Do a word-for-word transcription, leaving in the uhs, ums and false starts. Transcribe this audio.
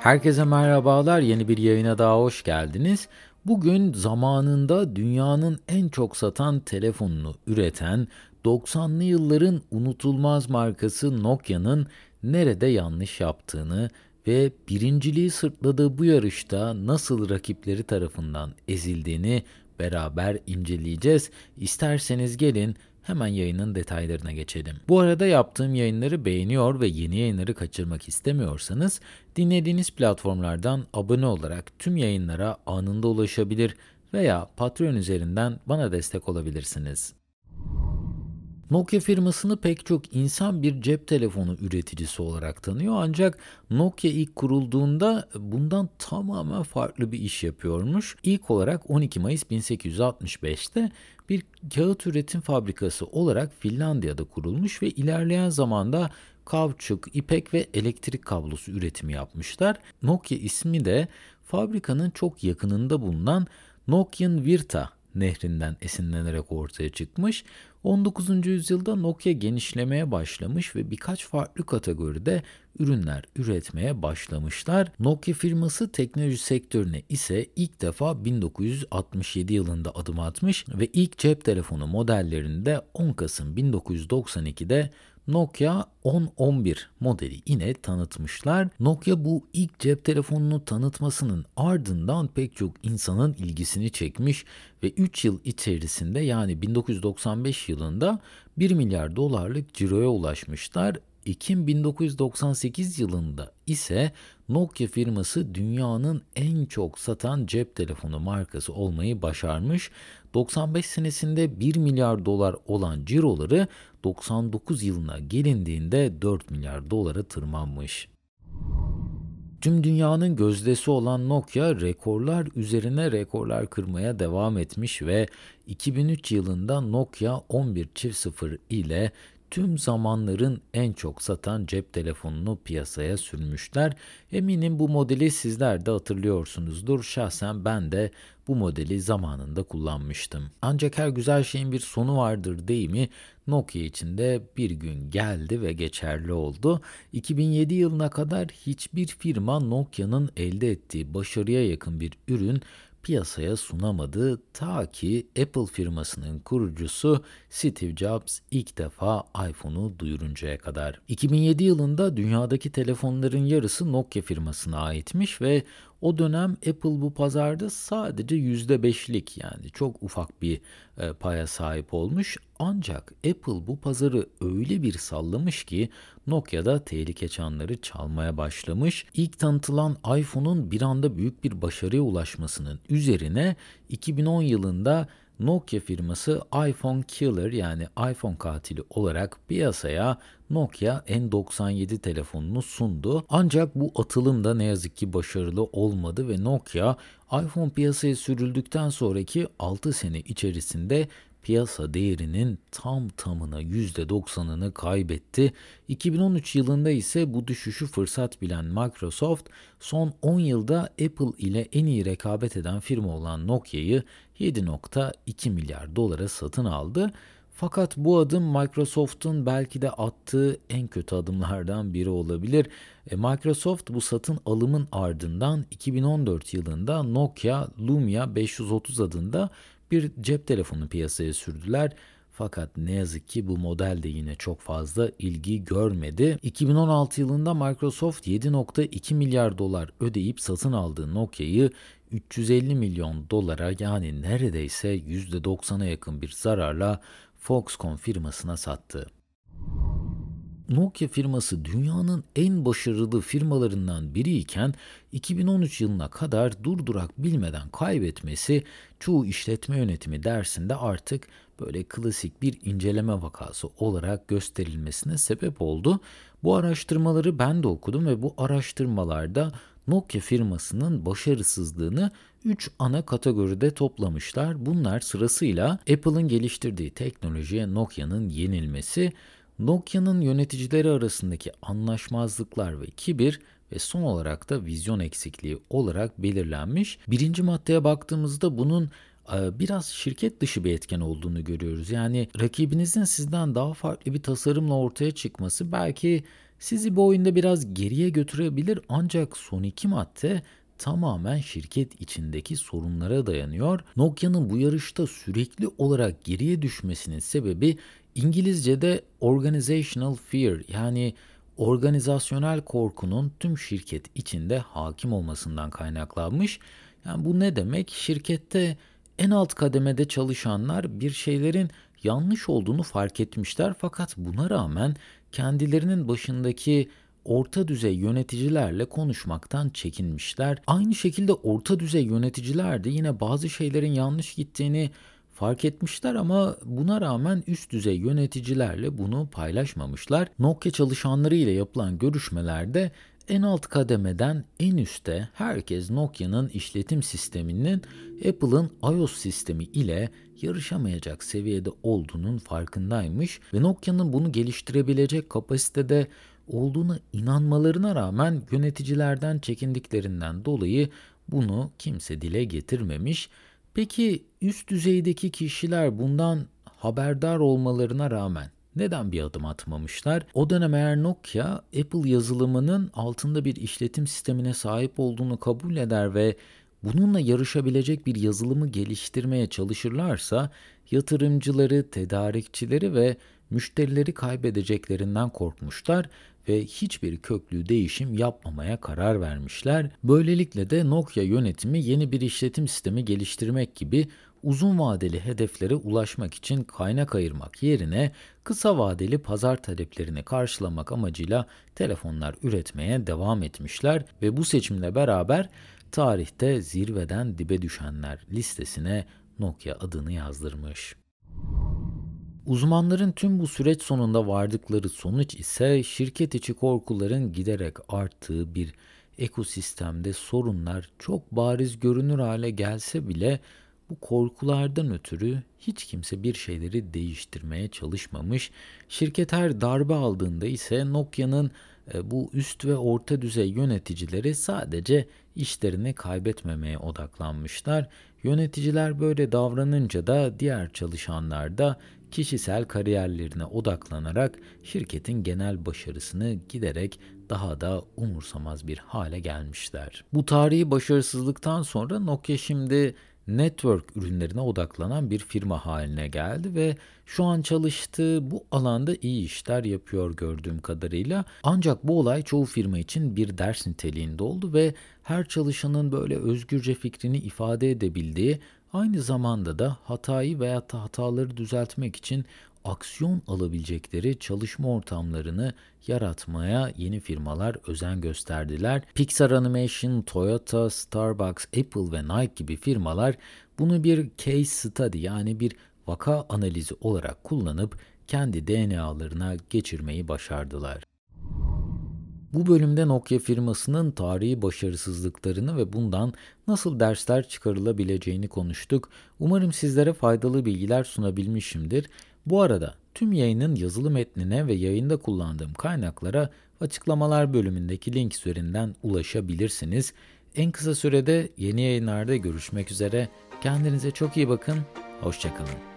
Herkese merhabalar, yeni bir yayına daha hoş geldiniz. Bugün zamanında dünyanın en çok satan telefonunu üreten doksanlı yılların unutulmaz markası Nokia'nın nerede yanlış yaptığını ve birinciliği sırtladığı bu yarışta nasıl rakipleri tarafından ezildiğini beraber inceleyeceğiz. İsterseniz gelin hemen yayının detaylarına geçelim. Bu arada yaptığım yayınları beğeniyor ve yeni yayınları kaçırmak istemiyorsanız dinlediğiniz platformlardan abone olarak tüm yayınlara anında ulaşabilir veya Patreon üzerinden bana destek olabilirsiniz. Nokia firmasını pek çok insan bir cep telefonu üreticisi olarak tanıyor, ancak Nokia ilk kurulduğunda bundan tamamen farklı bir iş yapıyormuş. İlk olarak on iki Mayıs bin sekiz yüz altmış beşte bir kağıt üretim fabrikası olarak Finlandiya'da kurulmuş ve ilerleyen zamanda kavçuk, ipek ve elektrik kablosu üretimi yapmışlar. Nokia ismi de fabrikanın çok yakınında bulunan Nokian Virta nehrinden esinlenerek ortaya çıkmış. on dokuzuncu yüzyılda Nokia genişlemeye başlamış ve birkaç farklı kategoride ürünler üretmeye başlamışlar. Nokia firması teknoloji sektörüne ise ilk defa bin dokuz yüz altmış yedi yılında adım atmış ve ilk cep telefonu modellerinde on Kasım bin dokuz yüz doksan ikide Nokia on on bir modeli yine tanıtmışlar. Nokia bu ilk cep telefonunu tanıtmasının ardından pek çok insanın ilgisini çekmiş ve üç yıl içerisinde, yani bin dokuz yüz doksan beş yılında bir milyar dolarlık ciroya ulaşmışlar. Ekim bin dokuz yüz doksan sekiz yılında ise Nokia firması dünyanın en çok satan cep telefonu markası olmayı başarmış. doksan beş senesinde bir milyar dolar olan ciroları doksan dokuz yılına gelindiğinde dört milyar dolara tırmanmış. Tüm dünyanın gözdesi olan Nokia rekorlar üzerine rekorlar kırmaya devam etmiş ve iki bin üç yılında Nokia on bir sıfır ile tüm zamanların en çok satan cep telefonunu piyasaya sürmüşler. Eminim bu modeli sizler de hatırlıyorsunuzdur. Şahsen ben de bu modeli zamanında kullanmıştım. Ancak her güzel şeyin bir sonu vardır deyimi Nokia için de bir gün geldi ve geçerli oldu. iki bin yedi yılına kadar hiçbir firma Nokia'nın elde ettiği başarıya yakın bir ürün piyasaya sunamadı, ta ki Apple firmasının kurucusu Steve Jobs ilk defa iPhone'u duyuruncaya kadar. iki bin yedi yılında dünyadaki telefonların yarısı Nokia firmasına aitmiş ve o dönem Apple bu pazarda sadece yüzde beşlik, yani çok ufak bir paya sahip olmuş. Ancak Apple bu pazarı öyle bir sallamış ki Nokia'da tehlike çanları çalmaya başlamış. İlk tanıtılan iPhone'un bir anda büyük bir başarıya ulaşmasının üzerine iki bin on yılında Nokia firması iPhone Killer, yani iPhone katili olarak piyasaya Nokia N doksan yedi telefonunu sundu. Ancak bu atılım da ne yazık ki başarılı olmadı ve Nokia iPhone piyasaya sürüldükten sonraki altı sene içerisinde piyasa değerinin tam tamına yüzde doksanını kaybetti. iki bin on üç yılında ise bu düşüşü fırsat bilen Microsoft, son on yılda Apple ile en iyi rekabet eden firma olan Nokia'yı yedi virgül iki milyar dolara satın aldı. Fakat bu adım Microsoft'un belki de attığı en kötü adımlardan biri olabilir. Microsoft bu satın alımın ardından iki bin on dört yılında Nokia Lumia beş yüz otuz adında bir cep telefonu piyasaya sürdüler. Fakat ne yazık ki bu model de yine çok fazla ilgi görmedi. iki bin on altı yılında Microsoft yedi virgül iki milyar dolar ödeyip satın aldığı Nokia'yı üç yüz elli milyon dolara, yani neredeyse yüzde doksana yakın bir zararla Foxconn firmasına sattı. Nokia firması dünyanın en başarılı firmalarından biriyken iki bin on üç yılına kadar durdurak bilmeden kaybetmesi çoğu işletme yönetimi dersinde artık böyle klasik bir inceleme vakası olarak gösterilmesine sebep oldu. Bu araştırmaları ben de okudum ve bu araştırmalarda Nokia firmasının başarısızlığını üç ana kategoride toplamışlar. Bunlar sırasıyla Apple'ın geliştirdiği teknolojiye Nokia'nın yenilmesi, Nokia'nın yöneticileri arasındaki anlaşmazlıklar ve kibir ve son olarak da vizyon eksikliği olarak belirlenmiş. Birinci maddeye baktığımızda bunun biraz şirket dışı bir etken olduğunu görüyoruz. Yani rakibinizin sizden daha farklı bir tasarımla ortaya çıkması belki sizi bu oyunda biraz geriye götürebilir, ancak son iki madde tamamen şirket içindeki sorunlara dayanıyor. Nokia'nın bu yarışta sürekli olarak geriye düşmesinin sebebi İngilizce'de organizational fear, yani organizasyonel korkunun tüm şirket içinde hakim olmasından kaynaklanmış. Yani bu ne demek? Şirkette en alt kademede çalışanlar bir şeylerin yanlış olduğunu fark etmişler, fakat buna rağmen kendilerinin başındaki orta düzey yöneticilerle konuşmaktan çekinmişler. Aynı şekilde orta düzey yöneticiler de yine bazı şeylerin yanlış gittiğini fark etmişler ama buna rağmen üst düzey yöneticilerle bunu paylaşmamışlar. Nokia çalışanları ile yapılan görüşmelerde en alt kademeden en üste herkes Nokia'nın işletim sisteminin Apple'ın iOS sistemi ile yarışamayacak seviyede olduğunun farkındaymış ve Nokia'nın bunu geliştirebilecek kapasitede olduğuna inanmalarına rağmen yöneticilerden çekindiklerinden dolayı bunu kimse dile getirmemiş. Peki üst düzeydeki kişiler bundan haberdar olmalarına rağmen neden bir adım atmamışlar? O dönem eğer Nokia Apple yazılımının altında bir işletim sistemine sahip olduğunu kabul eder ve bununla yarışabilecek bir yazılımı geliştirmeye çalışırlarsa yatırımcıları, tedarikçileri ve müşterileri kaybedeceklerinden korkmuşlar ve hiçbir köklü değişim yapmamaya karar vermişler. Böylelikle de Nokia yönetimi yeni bir işletim sistemi geliştirmek gibi uzun vadeli hedeflere ulaşmak için kaynak ayırmak yerine kısa vadeli pazar taleplerini karşılamak amacıyla telefonlar üretmeye devam etmişler ve bu seçimle beraber tarihte zirveden dibe düşenler listesine Nokia adını yazdırmış. Uzmanların tüm bu süreç sonunda vardıkları sonuç ise şirket içi korkuların giderek arttığı bir ekosistemde sorunlar çok bariz görünür hale gelse bile bu korkulardan ötürü hiç kimse bir şeyleri değiştirmeye çalışmamış. Şirket her darbe aldığında ise Nokia'nın bu üst ve orta düzey yöneticileri sadece işlerini kaybetmemeye odaklanmışlar. Yöneticiler böyle davranınca da diğer çalışanlar da kişisel kariyerlerine odaklanarak şirketin genel başarısını giderek daha da umursamaz bir hale gelmişler. Bu tarihi başarısızlıktan sonra Nokia şimdi network ürünlerine odaklanan bir firma haline geldi ve şu an çalıştığı bu alanda iyi işler yapıyor gördüğüm kadarıyla. Ancak bu olay çoğu firma için bir ders niteliğinde oldu ve her çalışanın böyle özgürce fikrini ifade edebildiği, aynı zamanda da hatayı veya hataları düzeltmek için aksiyon alabilecekleri çalışma ortamlarını yaratmaya yeni firmalar özen gösterdiler. Pixar Animation, Toyota, Starbucks, Apple ve Nike gibi firmalar bunu bir case study, yani bir vaka analizi olarak kullanıp kendi D N A'larına geçirmeyi başardılar. Bu bölümde Nokia firmasının tarihi başarısızlıklarını ve bundan nasıl dersler çıkarılabileceğini konuştuk. Umarım sizlere faydalı bilgiler sunabilmişimdir. Bu arada tüm yayının yazılı metnine ve yayında kullandığım kaynaklara açıklamalar bölümündeki link üzerinden ulaşabilirsiniz. En kısa sürede yeni yayınlarda görüşmek üzere. Kendinize çok iyi bakın. Hoşçakalın.